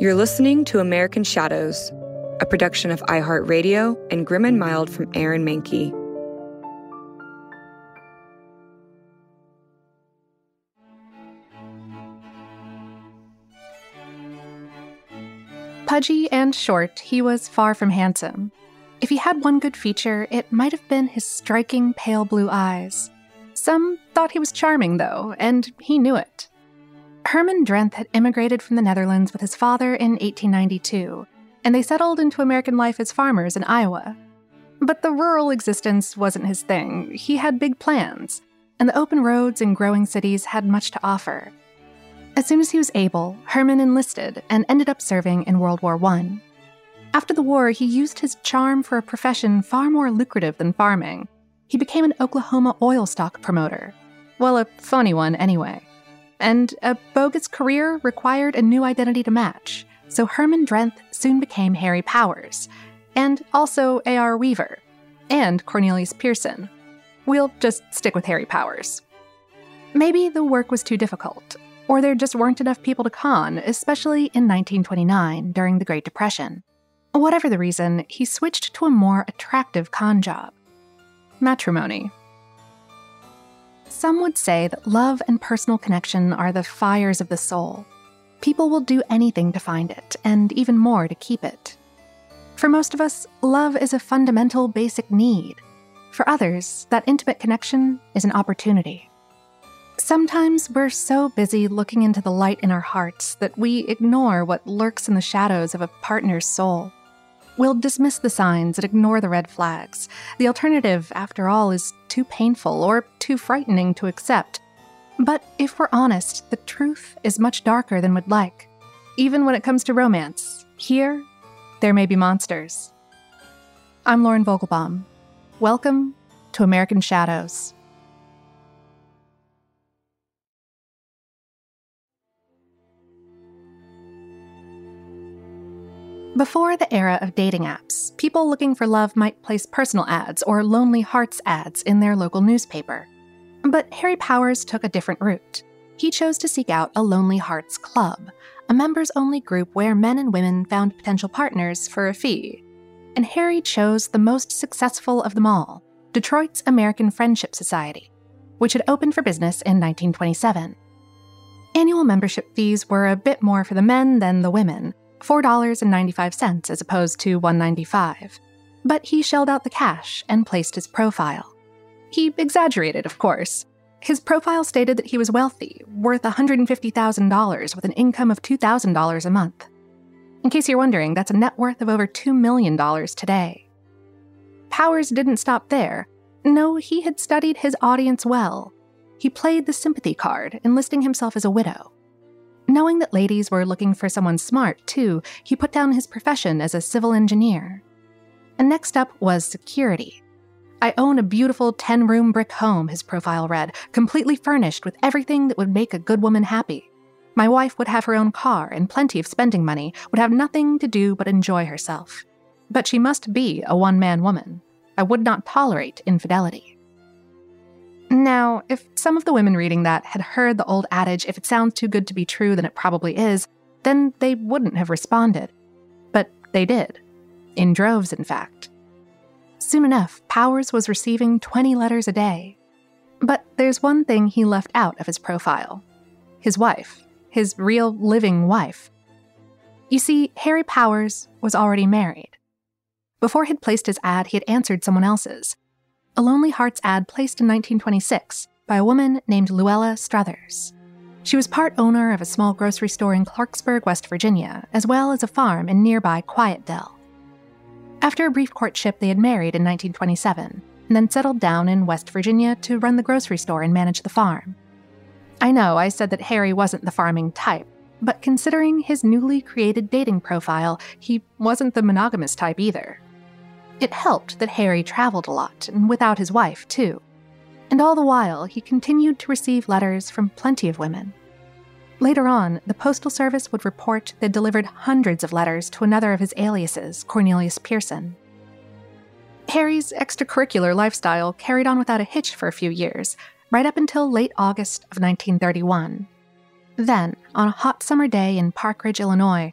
You're listening to American Shadows, a production of iHeartRadio and Grim and Mild from Aaron Menke. Pudgy and short, he was far from handsome. If he had one good feature, it might have been his striking pale blue eyes. Some thought he was charming, though, and he knew it. Herman Drenth had immigrated from the Netherlands with his father in 1892, and they settled into American life as farmers in Iowa. But the rural existence wasn't his thing. He had big plans, and the open roads and growing cities had much to offer. As soon as he was able, Herman enlisted and ended up serving in World War I. After the war, he used his charm for a profession far more lucrative than farming. He became an Oklahoma oil stock promoter. Well, a phony one, anyway. And a bogus career required a new identity to match, so Herman Drenth soon became Harry Powers, and also A.R. Weaver, and Cornelius Pearson. We'll just stick with Harry Powers. Maybe the work was too difficult, or there just weren't enough people to con, especially in 1929, during the Great Depression. Whatever the reason, he switched to a more attractive con job. Matrimony. Some would say that love and personal connection are the fires of the soul. People will do anything to find it, and even more to keep it. For most of us, love is a fundamental basic need. For others, that intimate connection is an opportunity. Sometimes we're so busy looking into the light in our hearts that we ignore what lurks in the shadows of a partner's soul. We'll dismiss the signs and ignore the red flags. The alternative, after all, is too painful or too frightening to accept. But if we're honest, the truth is much darker than we'd like. Even when it comes to romance, here, there may be monsters. I'm Lauren Vogelbaum. Welcome to American Shadows. Before the era of dating apps, people looking for love might place personal ads or Lonely Hearts ads in their local newspaper. But Harry Powers took a different route. He chose to seek out a Lonely Hearts club, a members-only group where men and women found potential partners for a fee. And Harry chose the most successful of them all, Detroit's American Friendship Society, which had opened for business in 1927. Annual membership fees were a bit more for the men than the women, $4.95 as opposed to $1.95. But he shelled out the cash and placed his profile. He exaggerated, of course. His profile stated that he was wealthy, worth $150,000 with an income of $2,000 a month. In case you're wondering, that's a net worth of over $2 million today. Powers didn't stop there. No, he had studied his audience well. He played the sympathy card, enlisting himself as a widow. Knowing that ladies were looking for someone smart, too, he put down his profession as a civil engineer. And next up was security. I own a beautiful 10-room brick home, his profile read, completely furnished with everything that would make a good woman happy. My wife would have her own car and plenty of spending money, would have nothing to do but enjoy herself. But she must be a one-man woman. I would not tolerate infidelity. Now, if some of the women reading that had heard the old adage, if it sounds too good to be true, then it probably is, then they wouldn't have responded. But they did. In droves, in fact. Soon enough, Powers was receiving 20 letters a day. But there's one thing he left out of his profile. His wife. His real, living wife. You see, Harry Powers was already married. Before he'd placed his ad, he had answered someone else's. A Lonely Hearts ad placed in 1926 by a woman named Luella Struthers. She was part owner of a small grocery store in Clarksburg, West Virginia, as well as a farm in nearby Quiet Dell. After a brief courtship, they had married in 1927, and then settled down in West Virginia to run the grocery store and manage the farm. I know I said that Harry wasn't the farming type, But considering his newly created dating profile, he wasn't the monogamous type either. It helped that Harry traveled a lot, and without his wife, too. And all the while, he continued to receive letters from plenty of women. Later on, the Postal Service would report they'd delivered hundreds of letters to another of his aliases, Cornelius Pearson. Harry's extracurricular lifestyle carried on without a hitch for a few years, right up until late August of 1931. Then, on a hot summer day in Park Ridge, Illinois,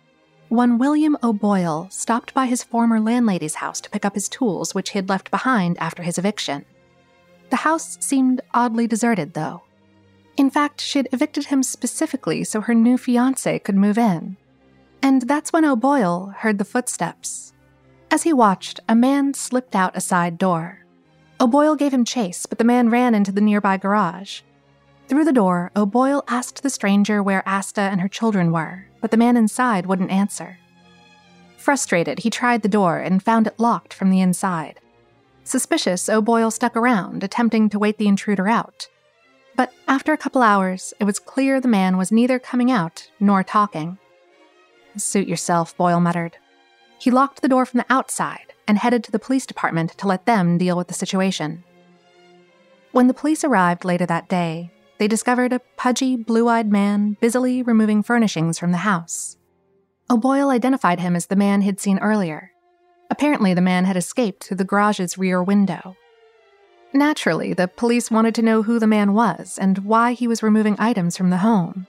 one William O'Boyle stopped by his former landlady's house to pick up his tools, which he had left behind after his eviction. The house seemed oddly deserted, though. In fact, she had evicted him specifically so her new fiancé could move in. And that's when O'Boyle heard the footsteps. As he watched, a man slipped out a side door. O'Boyle gave him chase, but the man ran into the nearby garage. Through the door, O'Boyle asked the stranger where Asta and her children were, but the man inside wouldn't answer. Frustrated, he tried the door and found it locked from the inside. Suspicious, O'Boyle stuck around, attempting to wait the intruder out. But after a couple hours, it was clear the man was neither coming out nor talking. "Suit yourself," Boyle muttered. He locked the door from the outside and headed to the police department to let them deal with the situation. When the police arrived later that day, they discovered a pudgy, blue-eyed man busily removing furnishings from the house. O'Boyle identified him as the man he'd seen earlier. Apparently, the man had escaped through the garage's rear window. Naturally, the police wanted to know who the man was and why he was removing items from the home.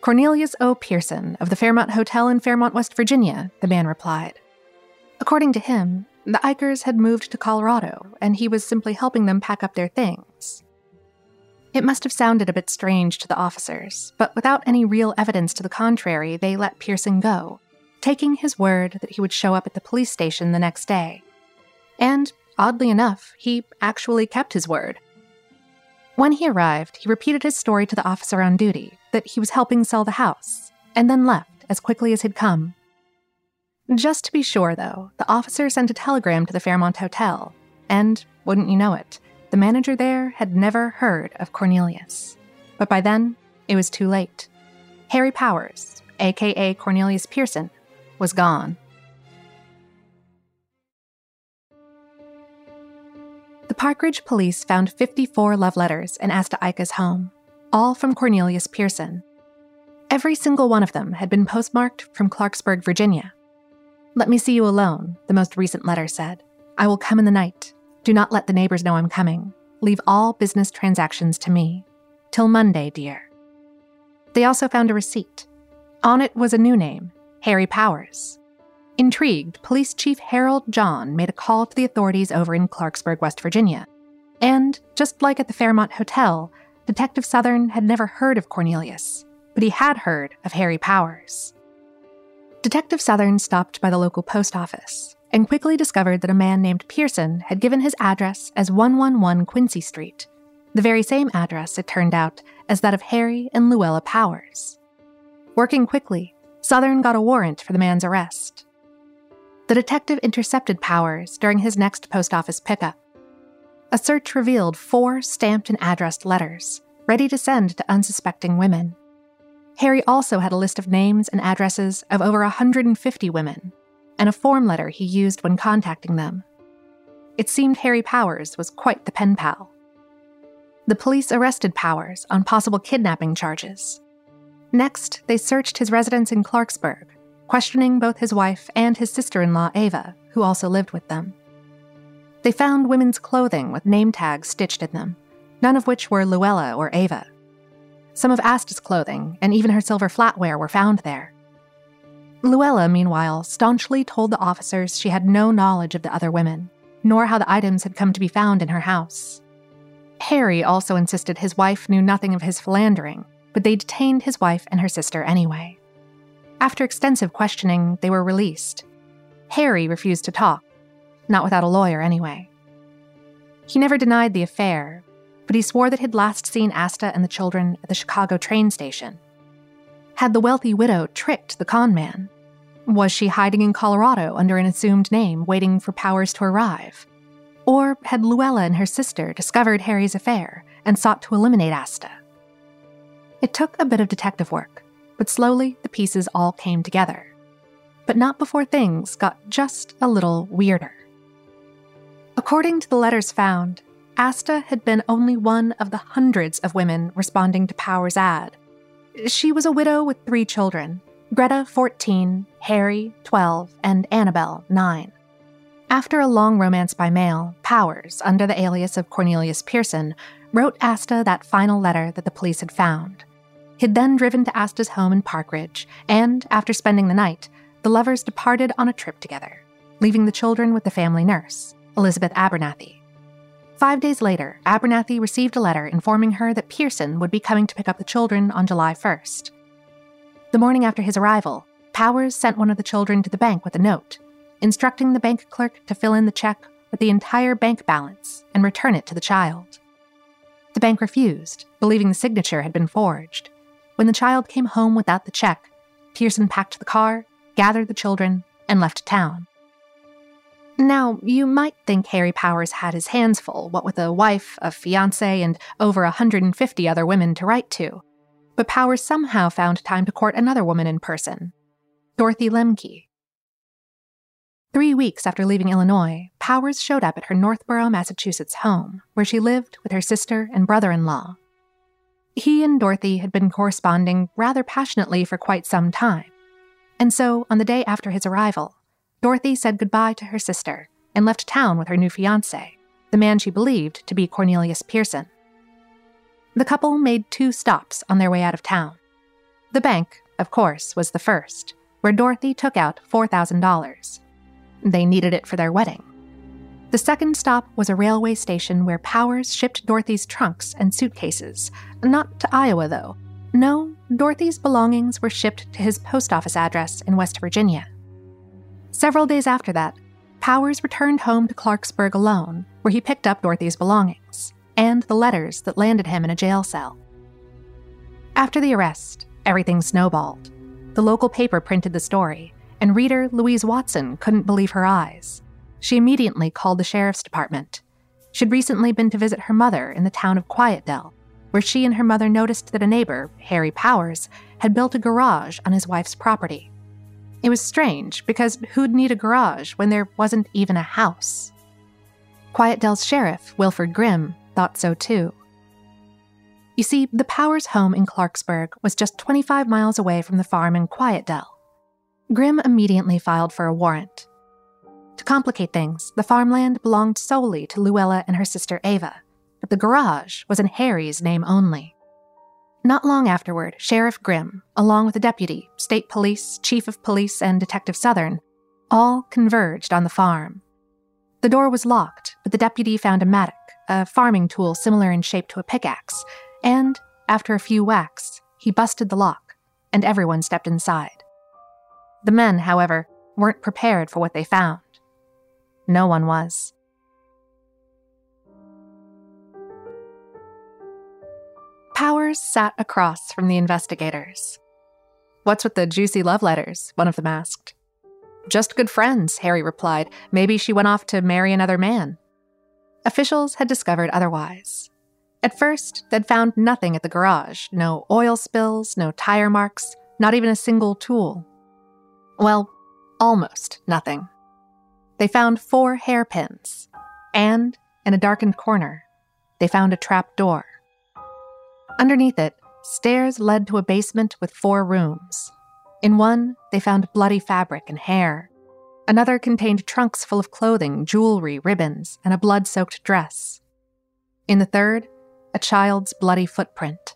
"Cornelius O. Pearson of the Fairmont Hotel in Fairmont, West Virginia," the man replied. According to him, the Eichers had moved to Colorado, and he was simply helping them pack up their things. It must have sounded a bit strange to the officers, but without any real evidence to the contrary, they let Pearson go, taking his word that he would show up at the police station the next day. And, oddly enough, he actually kept his word. When he arrived, he repeated his story to the officer on duty, that he was helping sell the house, and then left as quickly as he'd come. Just to be sure, though, the officer sent a telegram to the Fairmont Hotel, and, wouldn't you know it, the manager there had never heard of Cornelius. But by then, it was too late. Harry Powers, a.k.a. Cornelius Pearson, was gone. The Park Ridge police found 54 love letters in Asta Eicher's home, all from Cornelius Pearson. Every single one of them had been postmarked from Clarksburg, Virginia. "Let me see you alone," the most recent letter said. "I will come in the night. Do not let the neighbors know I'm coming. Leave all business transactions to me. Till Monday, dear." They also found a receipt. On it was a new name, Harry Powers. Intrigued, Police Chief Harold John made a call to the authorities over in Clarksburg, West Virginia. And, just like at the Fairmont Hotel, Detective Southern had never heard of Cornelius, but he had heard of Harry Powers. Detective Southern stopped by the local post office and quickly discovered that a man named Pearson had given his address as 111 Quincy Street, the very same address, it turned out, as that of Harry and Luella Powers. Working quickly, Southern got a warrant for the man's arrest. The detective intercepted Powers during his next post office pickup. A search revealed 4 stamped and addressed letters, ready to send to unsuspecting women. Harry also had a list of names and addresses of over 150 women, and a form letter he used when contacting them. It seemed Harry Powers was quite the pen pal. The police arrested Powers on possible kidnapping charges. Next, they searched his residence in Clarksburg, questioning both his wife and his sister-in-law, Ava, who also lived with them. They found women's clothing with name tags stitched in them, none of which were Luella or Ava. Some of Asta's clothing and even her silver flatware were found there. Luella, meanwhile, staunchly told the officers she had no knowledge of the other women, nor how the items had come to be found in her house. Harry also insisted his wife knew nothing of his philandering, but they detained his wife and her sister anyway. After extensive questioning, they were released. Harry refused to talk, not without a lawyer anyway. He never denied the affair, but he swore that he'd last seen Asta and the children at the Chicago train station. Had the wealthy widow tricked the con man? Was she hiding in Colorado under an assumed name, waiting for Powers to arrive? Or had Luella and her sister discovered Harry's affair and sought to eliminate Asta? It took a bit of detective work, but slowly the pieces all came together. But not before things got just a little weirder. According to the letters found, Asta had been only one of the hundreds of women responding to Powers' ad. She was a widow with 3 children, Greta, 14, Harry, 12, and Annabelle, 9. After a long romance by mail, Powers, under the alias of Cornelius Pearson, wrote Asta that final letter that the police had found. He'd then driven to Asta's home in Parkridge, and, after spending the night, the lovers departed on a trip together, leaving the children with the family nurse, Elizabeth Abernathy. 5 days later, Abernathy received a letter informing her that Pearson would be coming to pick up the children on July 1st. The morning after his arrival, Powers sent one of the children to the bank with a note, instructing the bank clerk to fill in the check with the entire bank balance and return it to the child. The bank refused, believing the signature had been forged. When the child came home without the check, Pearson packed the car, gathered the children, and left town. Now, you might think Harry Powers had his hands full, what with a wife, a fiancé, and over 150 other women to write to. But Powers somehow found time to court another woman in person, Dorothy Lemke. 3 weeks after leaving Illinois, Powers showed up at her Northborough, Massachusetts home, where she lived with her sister and brother-in-law. He and Dorothy had been corresponding rather passionately for quite some time, and so, on the day after his arrival, Dorothy said goodbye to her sister and left town with her new fiancé, the man she believed to be Cornelius Pearson. The couple made 2 stops on their way out of town. The bank, of course, was the first, where Dorothy took out $4,000. They needed it for their wedding. The second stop was a railway station where Powers shipped Dorothy's trunks and suitcases. Not to Iowa, though. No, Dorothy's belongings were shipped to his post office address in West Virginia. Several days after that, Powers returned home to Clarksburg alone, where he picked up Dorothy's belongings and the letters that landed him in a jail cell. After the arrest, everything snowballed. The local paper printed the story, and reader Louise Watson couldn't believe her eyes. She immediately called the sheriff's department. She'd recently been to visit her mother in the town of Quiet Dell, where she and her mother noticed that a neighbor, Harry Powers, had built a garage on his wife's property. It was strange, because who'd need a garage when there wasn't even a house? Quiet Dell's sheriff, Wilford Grimm, thought so too. You see, the Powers home in Clarksburg was just 25 miles away from the farm in Quiet Dell. Grimm immediately filed for a warrant. To complicate things, the farmland belonged solely to Luella and her sister Ava, but the garage was in Harry's name only. Not long afterward, Sheriff Grimm, along with a deputy, state police, chief of police, and Detective Southern, all converged on the farm. The door was locked, but the deputy found a mattock, a farming tool similar in shape to a pickaxe, and, after a few whacks, he busted the lock, and everyone stepped inside. The men, however, weren't prepared for what they found. No one was. Powers sat across from the investigators. "What's with the juicy love letters?" one of them asked. "Just good friends," Harry replied. "Maybe she went off to marry another man." Officials had discovered otherwise. At first, they'd found nothing at the garage. No oil spills, no tire marks, not even a single tool. Well, almost nothing. They found 4 hairpins, and, in a darkened corner, they found a trap door. Underneath it, stairs led to a basement with 4 rooms. In one, they found bloody fabric and hair. Another contained trunks full of clothing, jewelry, ribbons, and a blood-soaked dress. In the third, a child's bloody footprint.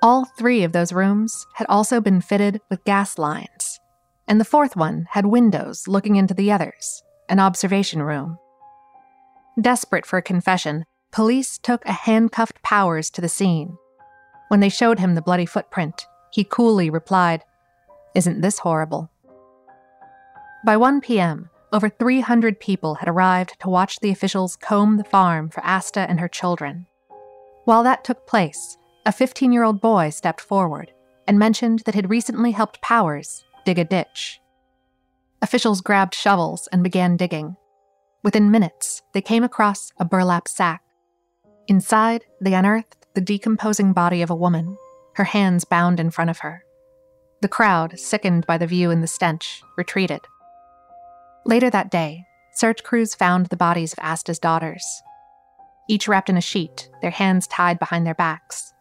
All 3 of those rooms had also been fitted with gas lines, and the fourth one had windows looking into the others, an observation room. Desperate for a confession, police took a handcuffed Powers to the scene. When they showed him the bloody footprint, he coolly replied, "Isn't this horrible?" By 1 p.m., over 300 people had arrived to watch the officials comb the farm for Asta and her children. While that took place, a 15-year-old boy stepped forward and mentioned that he'd recently helped Powers dig a ditch. Officials grabbed shovels and began digging. Within minutes, they came across a burlap sack. Inside, they unearthed the decomposing body of a woman, her hands bound in front of her. The crowd, sickened by the view and the stench, retreated. Later that day, search crews found the bodies of Asta's daughters, each wrapped in a sheet, their hands tied behind their backs.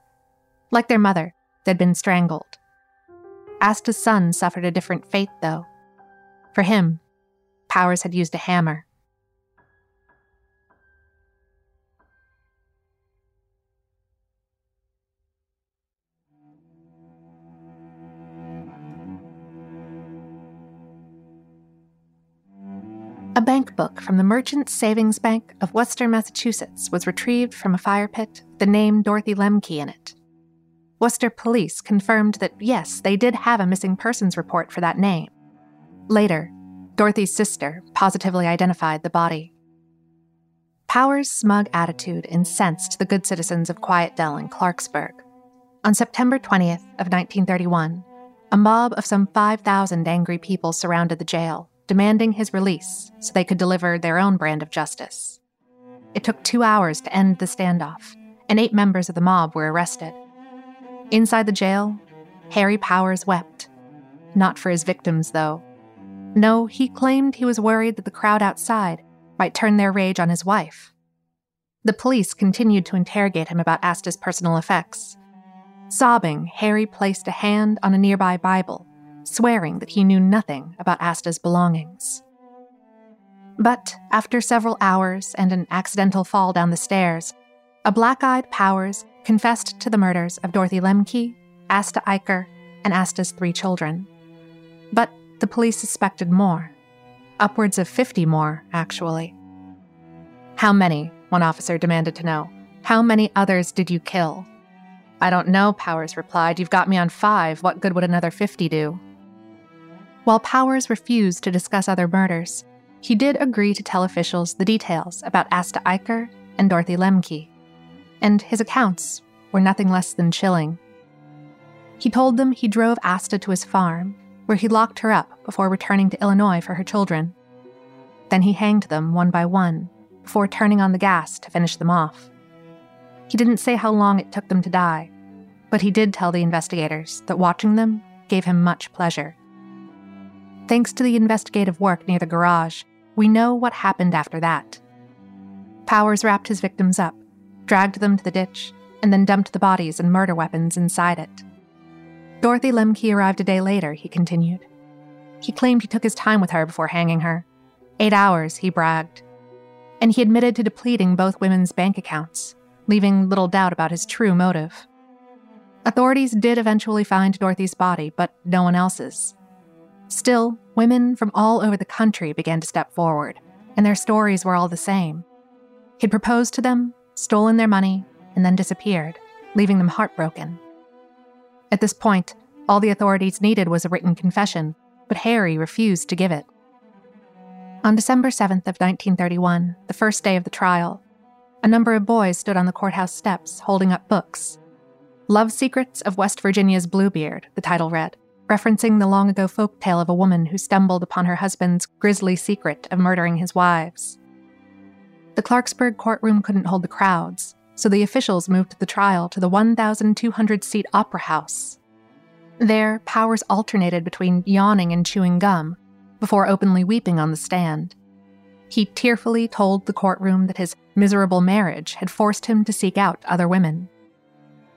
Like their mother, they'd been strangled. Asta's son suffered a different fate, though. For him, Powers had used a hammer. A bank book from the Merchant Savings Bank of Worcester, Massachusetts was retrieved from a fire pit with the name Dorothy Lemke in it. Worcester police confirmed that, yes, they did have a missing persons report for that name. Later, Dorothy's sister positively identified the body. Powers' smug attitude incensed the good citizens of Quiet Dell in Clarksburg. On September 20th of 1931, a mob of some 5,000 angry people surrounded the jail, demanding his release so they could deliver their own brand of justice. It took 2 hours to end the standoff, and 8 members of the mob were arrested. Inside the jail, Harry Powers wept. Not for his victims, though. No, he claimed he was worried that the crowd outside might turn their rage on his wife. The police continued to interrogate him about Asta's personal effects. Sobbing, Harry placed a hand on a nearby Bible, swearing that he knew nothing about Asta's belongings. But after several hours and an accidental fall down the stairs, a black-eyed Powers confessed to the murders of Dorothy Lemke, Asta Eicher, and Asta's 3 children. But the police suspected more. Upwards of 50 more, actually. "How many?" one officer demanded to know. "How many others did you kill?" "I don't know," Powers replied. "You've got me on 5. What good would another 50 do?" While Powers refused to discuss other murders, he did agree to tell officials the details about Asta Eicher and Dorothy Lemke, and his accounts were nothing less than chilling. He told them he drove Asta to his farm, where he locked her up before returning to Illinois for her children. Then he hanged them one by one, before turning on the gas to finish them off. He didn't say how long it took them to die, but he did tell the investigators that watching them gave him much pleasure. Thanks to the investigative work near the garage, we know what happened after that. Powers wrapped his victims up, dragged them to the ditch, and then dumped the bodies and murder weapons inside it. Dorothy Lemke arrived a day later, he continued. He claimed he took his time with her before hanging her. 8 hours, he bragged. And he admitted to depleting both women's bank accounts, leaving little doubt about his true motive. Authorities did eventually find Dorothy's body, but no one else's. Still, women from all over the country began to step forward, and their stories were all the same. He'd proposed to them, stolen their money, and then disappeared, leaving them heartbroken. At this point, all the authorities needed was a written confession, but Harry refused to give it. On December 7th of 1931, the first day of the trial, a number of boys stood on the courthouse steps, holding up books. "Love Secrets of West Virginia's Bluebeard," the title read, referencing the long-ago folktale of a woman who stumbled upon her husband's grisly secret of murdering his wives. The Clarksburg courtroom couldn't hold the crowds, so the officials moved the trial to the 1,200-seat Opera House. There, Powers alternated between yawning and chewing gum, before openly weeping on the stand. He tearfully told the courtroom that his miserable marriage had forced him to seek out other women.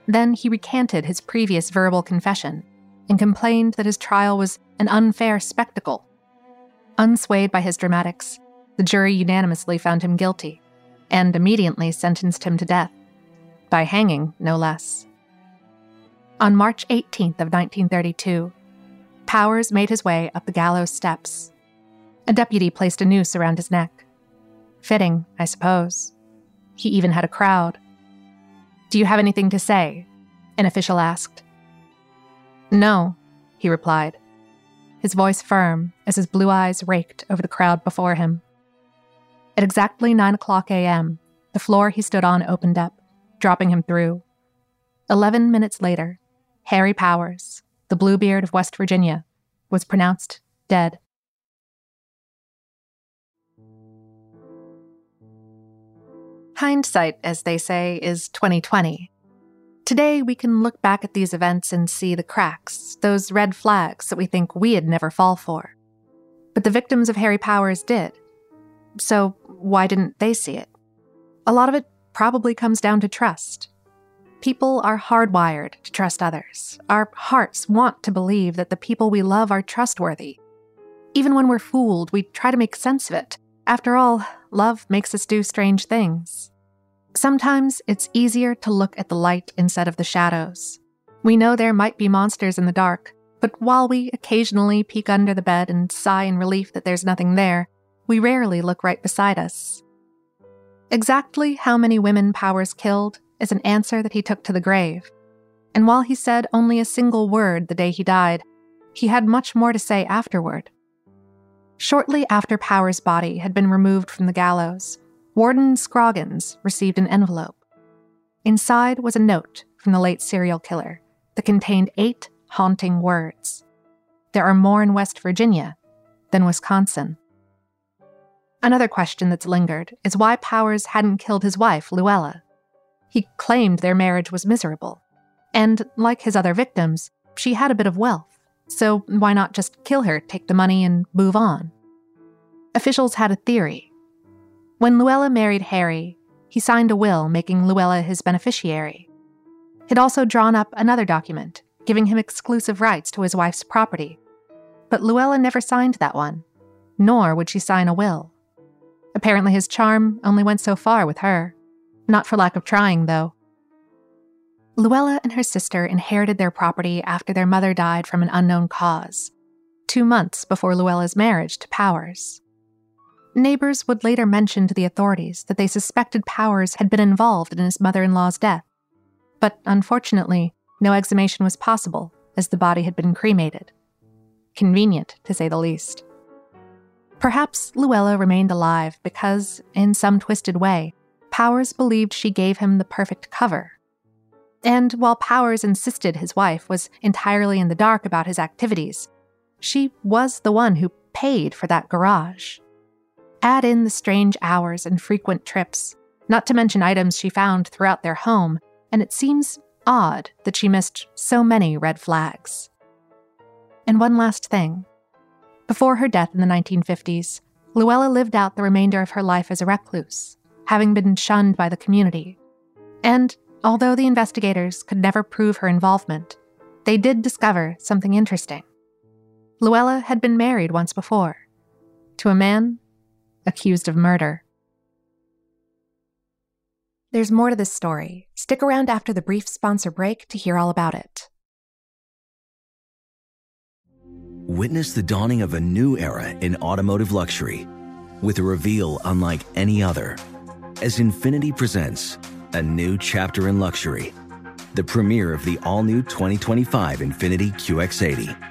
Then he recanted his previous verbal confession and complained that his trial was an unfair spectacle. Unswayed by his dramatics, the jury unanimously found him guilty, and immediately sentenced him to death, by hanging, no less. On March 18th of 1932, Powers made his way up the gallows steps. A deputy placed a noose around his neck. Fitting, I suppose. He even had a crowd. "Do you have anything to say?" an official asked. "No," he replied, his voice firm as his blue eyes raked over the crowd before him. At exactly 9:00 a.m., the floor he stood on opened up, dropping him through. 11 minutes later, Harry Powers, the Bluebeard of West Virginia, was pronounced dead. Hindsight, as they say, is 20/20. Today, we can look back at these events and see the cracks, those red flags that we think we'd never fall for. But the victims of Harry Powers did. So why didn't they see it? A lot of it probably comes down to trust. People are hardwired to trust others. Our hearts want to believe that the people we love are trustworthy. Even when we're fooled, we try to make sense of it. After all, love makes us do strange things. Sometimes it's easier to look at the light instead of the shadows. We know there might be monsters in the dark, but while we occasionally peek under the bed and sigh in relief that there's nothing there, we rarely look right beside us. Exactly how many women Powers killed is an answer that he took to the grave. And while he said only a single word the day he died, he had much more to say afterward. Shortly after Powers' body had been removed from the gallows, Warden Scroggins received an envelope. Inside was a note from the late serial killer that contained 8 haunting words. There are more in West Virginia than Wisconsin. Another question that's lingered is why Powers hadn't killed his wife, Luella. He claimed their marriage was miserable. And, like his other victims, she had a bit of wealth, so why not just kill her, take the money, and move on? Officials had a theory. When Luella married Harry, he signed a will making Luella his beneficiary. He'd also drawn up another document, giving him exclusive rights to his wife's property. But Luella never signed that one, nor would she sign a will. Apparently his charm only went so far with her. Not for lack of trying, though. Luella and her sister inherited their property after their mother died from an unknown cause, 2 months before Luella's marriage to Powers. Neighbors would later mention to the authorities that they suspected Powers had been involved in his mother-in-law's death. But unfortunately, no exhumation was possible, as the body had been cremated. Convenient, to say the least. Perhaps Luella remained alive because, in some twisted way, Powers believed she gave him the perfect cover. And while Powers insisted his wife was entirely in the dark about his activities, she was the one who paid for that garage. Add in the strange hours and frequent trips, not to mention items she found throughout their home, and it seems odd that she missed so many red flags. And one last thing. Before her death in the 1950s, Luella lived out the remainder of her life as a recluse, having been shunned by the community. And although the investigators could never prove her involvement, they did discover something interesting. Luella had been married once before, to a man accused of murder. There's more to this story. Stick around after the brief sponsor break to hear all about it. Witness the dawning of a new era in automotive luxury with a reveal unlike any other as Infinity presents a new chapter in luxury, the premiere of the all-new 2025 Infinity QX80.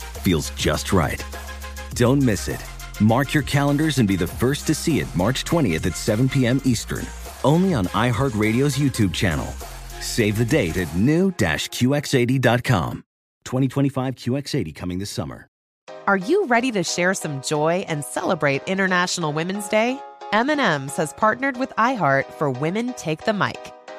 feels just right. Don't miss it. Mark your calendars and be the first to see it March 20th at 7 p.m. Eastern, only on iHeartRadio's YouTube channel. Save the date at new-qx80.com. 2025 QX80 coming this summer. Are you ready to share some joy and celebrate International Women's Day? M&M's has partnered with iHeart for Women Take the Mic,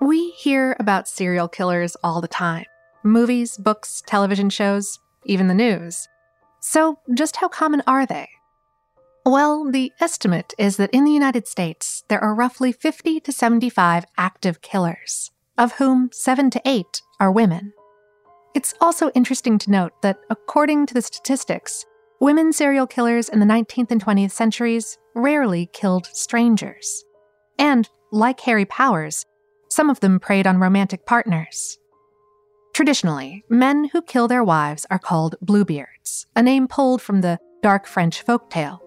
We hear about serial killers all the time. Movies, books, television shows, even the news. So just how common are they? Well, the estimate is that in the United States, there are roughly 50 to 75 active killers, of whom 7 to 8 are women. It's also interesting to note that, according to the statistics, women serial killers in the 19th and 20th centuries rarely killed strangers. And, like Harry Powers, some of them preyed on romantic partners. Traditionally, men who kill their wives are called Bluebeards, a name pulled from the dark French folktale.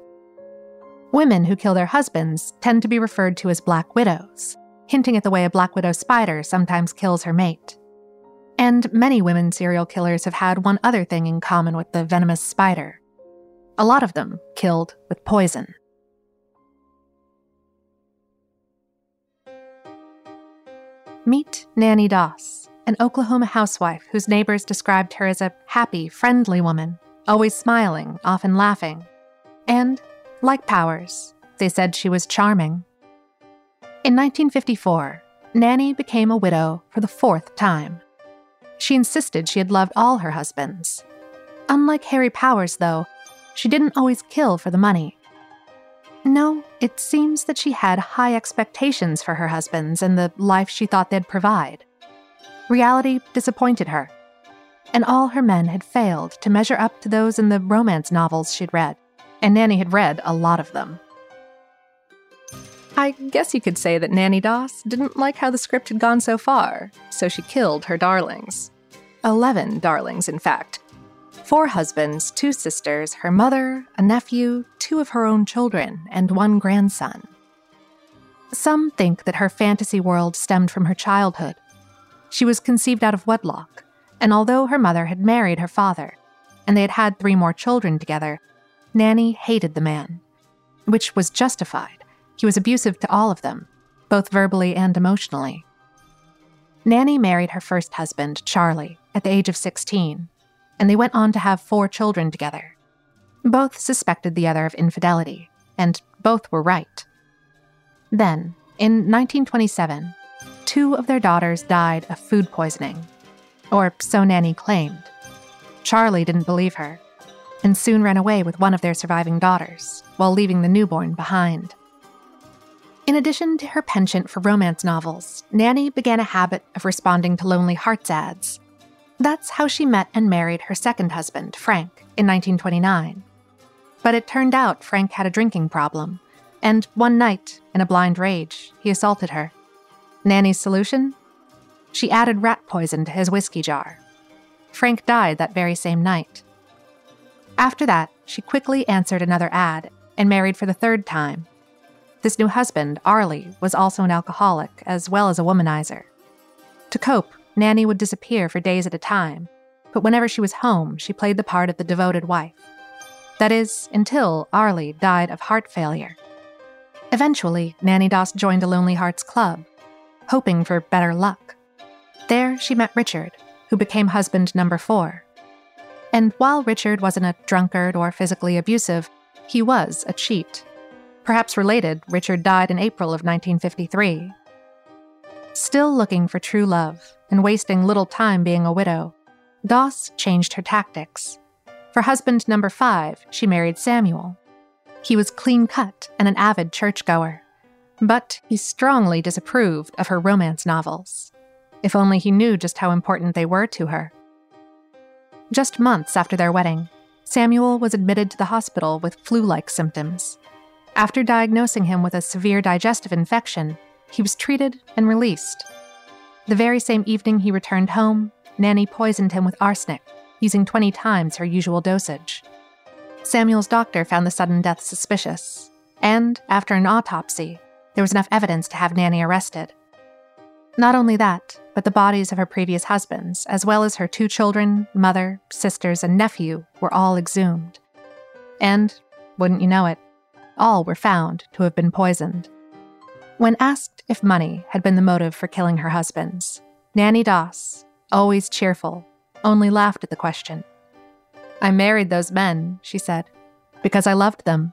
Women who kill their husbands tend to be referred to as Black Widows, hinting at the way a Black Widow spider sometimes kills her mate. And many women serial killers have had one other thing in common with the venomous spider. A lot of them killed with poison. Meet Nanny Doss, an Oklahoma housewife whose neighbors described her as a happy, friendly woman, always smiling, often laughing, and, like Powers, they said she was charming. In 1954, Nanny became a widow for the 4th time. She insisted she had loved all her husbands. Unlike Harry Powers, though, she didn't always kill for the money. No, it seems that she had high expectations for her husbands and the life she thought they'd provide. Reality disappointed her, and all her men had failed to measure up to those in the romance novels she'd read. And Nanny had read a lot of them. I guess you could say that Nanny Doss didn't like how the script had gone so far, so she killed her darlings. 11 darlings, in fact. 4 husbands, 2 sisters, her mother, a nephew, 2 of her own children, and 1 grandson. Some think that her fantasy world stemmed from her childhood. She was conceived out of wedlock, and although her mother had married her father, and they had had 3 more children together, Nanny hated the man, which was justified. He was abusive to all of them, both verbally and emotionally. Nanny married her first husband, Charlie, at the age of 16, and they went on to have 4 children together. Both suspected the other of infidelity, and both were right. Then, in 1927, 2 of their daughters died of food poisoning, or so Nanny claimed. Charlie didn't believe her, and soon ran away with one of their surviving daughters, while leaving the newborn behind. In addition to her penchant for romance novels, Nanny began a habit of responding to Lonely Hearts ads. That's how she met and married her second husband, Frank, in 1929. But it turned out Frank had a drinking problem, and one night, in a blind rage, he assaulted her. Nanny's solution? She added rat poison to his whiskey jar. Frank died that very same night. After that, she quickly answered another ad and married for the 3rd time. This new husband, Arlie, was also an alcoholic as well as a womanizer. To cope, Nanny would disappear for days at a time, but whenever she was home, she played the part of the devoted wife. That is, until Arlie died of heart failure. Eventually, Nanny Doss joined a Lonely Hearts club, hoping for better luck. There, she met Richard, who became husband number 4. And while Richard wasn't a drunkard or physically abusive, he was a cheat. Perhaps related, Richard died in April of 1953. Still looking for true love and wasting little time being a widow, Doss changed her tactics. For husband number 5, she married Samuel. He was clean-cut and an avid churchgoer, but he strongly disapproved of her romance novels. If only he knew just how important they were to her. Just months after their wedding, Samuel was admitted to the hospital with flu-like symptoms. After diagnosing him with a severe digestive infection, he was treated and released. The very same evening he returned home, Nanny poisoned him with arsenic, using 20 times her usual dosage. Samuel's doctor found the sudden death suspicious, and, after an autopsy, there was enough evidence to have Nanny arrested. Not only that, but the bodies of her previous husbands, as well as her 2 children, mother, sisters, and nephew, were all exhumed. And, wouldn't you know it, all were found to have been poisoned. When asked if money had been the motive for killing her husbands, Nanny Doss, always cheerful, only laughed at the question. "I married those men," she said, "because I loved them."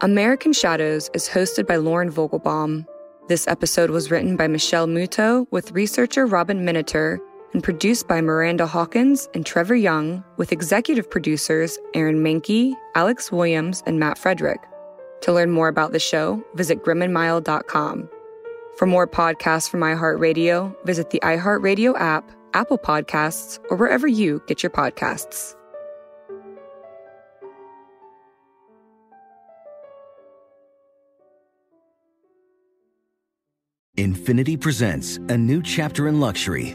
American Shadows is hosted by Lauren Vogelbaum. This episode was written by Michelle Muto with researcher Robin Miniter and produced by Miranda Hawkins and Trevor Young, with executive producers Aaron Menke, Alex Williams, and Matt Frederick. To learn more about the show, visit grimandmile.com. For more podcasts from iHeartRadio, visit the iHeartRadio app, Apple Podcasts, or wherever you get your podcasts. Infinity presents a new chapter in luxury,